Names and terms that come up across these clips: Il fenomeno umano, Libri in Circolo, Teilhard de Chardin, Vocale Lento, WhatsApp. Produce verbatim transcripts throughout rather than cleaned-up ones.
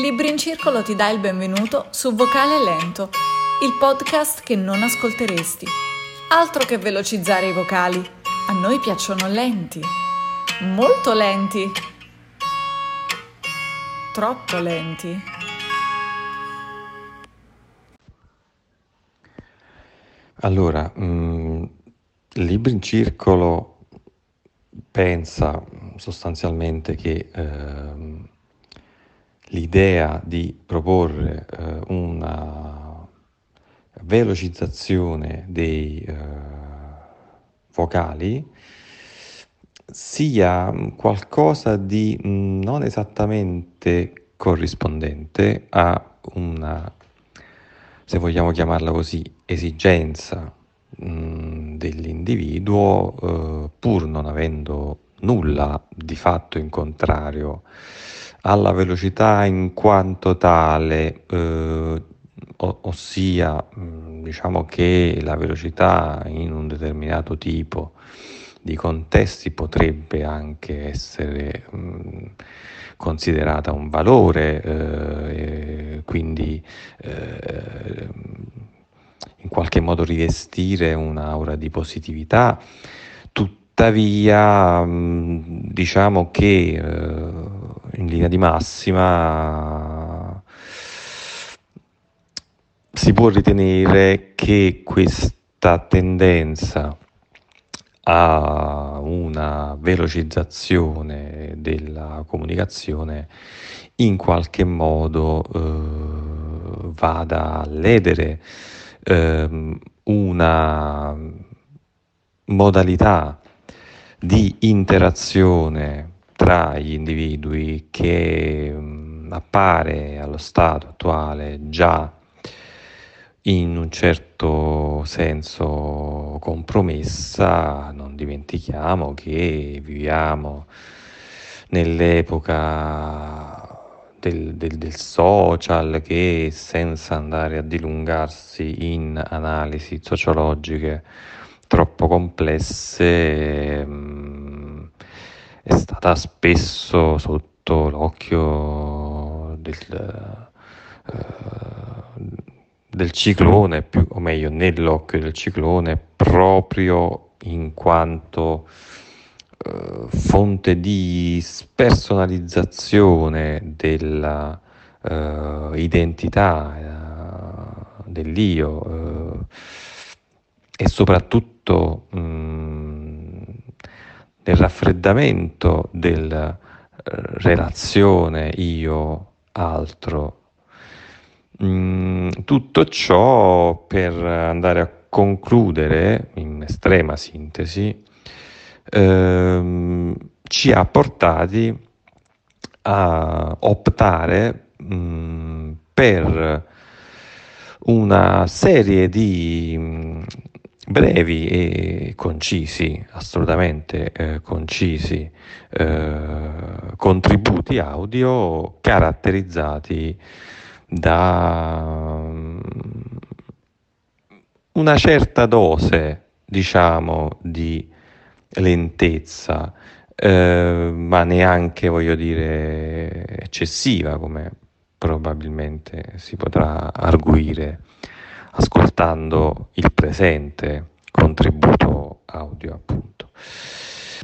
Libri in Circolo ti dà il benvenuto su Vocale Lento, il podcast che non ascolteresti. Altro che velocizzare i vocali, a noi piacciono lenti, molto lenti, troppo lenti. Allora, mh, Libri in Circolo pensa sostanzialmente che eh, l'idea di proporre eh, una velocizzazione dei eh, vocali sia qualcosa di non esattamente corrispondente a una, se vogliamo chiamarla così, esigenza mh, dell'individuo eh, pur non avendo nulla di fatto in contrario alla velocità in quanto tale, eh, o- ossia mh, diciamo che la velocità in un determinato tipo di contesti potrebbe anche essere mh, considerata un valore, eh, quindi eh, in qualche modo rivestire un'aura di positività. Tuttavia mh, diciamo che eh, in linea di massima si può ritenere che questa tendenza a una velocizzazione della comunicazione in qualche modo eh, vada a ledere eh, una modalità di interazione tra gli individui che mh, appare allo stato attuale già in un certo senso compromessa. Non dimentichiamo che viviamo nell'epoca del, del, del social, che senza andare a dilungarsi in analisi sociologiche troppo complesse mh, è stata spesso sotto l'occhio del, uh, del ciclone, più, o meglio nell'occhio del ciclone, proprio in quanto uh, fonte di spersonalizzazione della uh, identità, uh, dell'io uh, e soprattutto um, il raffreddamento della relazione io-altro. Mm, tutto ciò per andare a concludere, in estrema sintesi, ehm, ci ha portati a optare mm, per una serie di mm, brevi e concisi, assolutamente eh, concisi, eh, contributi audio caratterizzati da um, una certa dose, diciamo, di lentezza, eh, ma neanche, voglio dire, eccessiva, come probabilmente si potrà arguire ascoltando il presente contributo audio, appunto.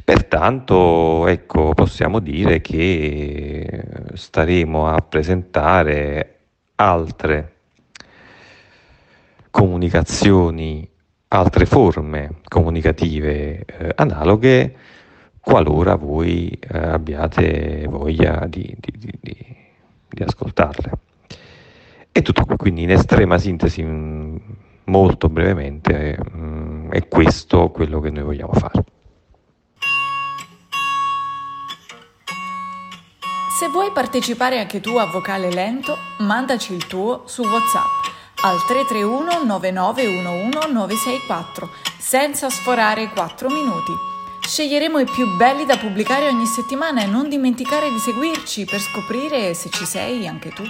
Pertanto, ecco, possiamo dire che staremo a presentare altre comunicazioni, altre forme comunicative eh, analoghe, qualora voi eh, abbiate voglia di, di, di, di, di ascoltarle. E tutto qui, quindi in estrema sintesi, molto brevemente, è questo quello che noi vogliamo fare. Se vuoi partecipare anche tu a Vocale Lento, mandaci il tuo su WhatsApp al tre tre uno nove nove uno uno nove sei quattro, senza sforare i quattro minuti. Sceglieremo i più belli da pubblicare ogni settimana e non dimenticare di seguirci per scoprire se ci sei anche tu.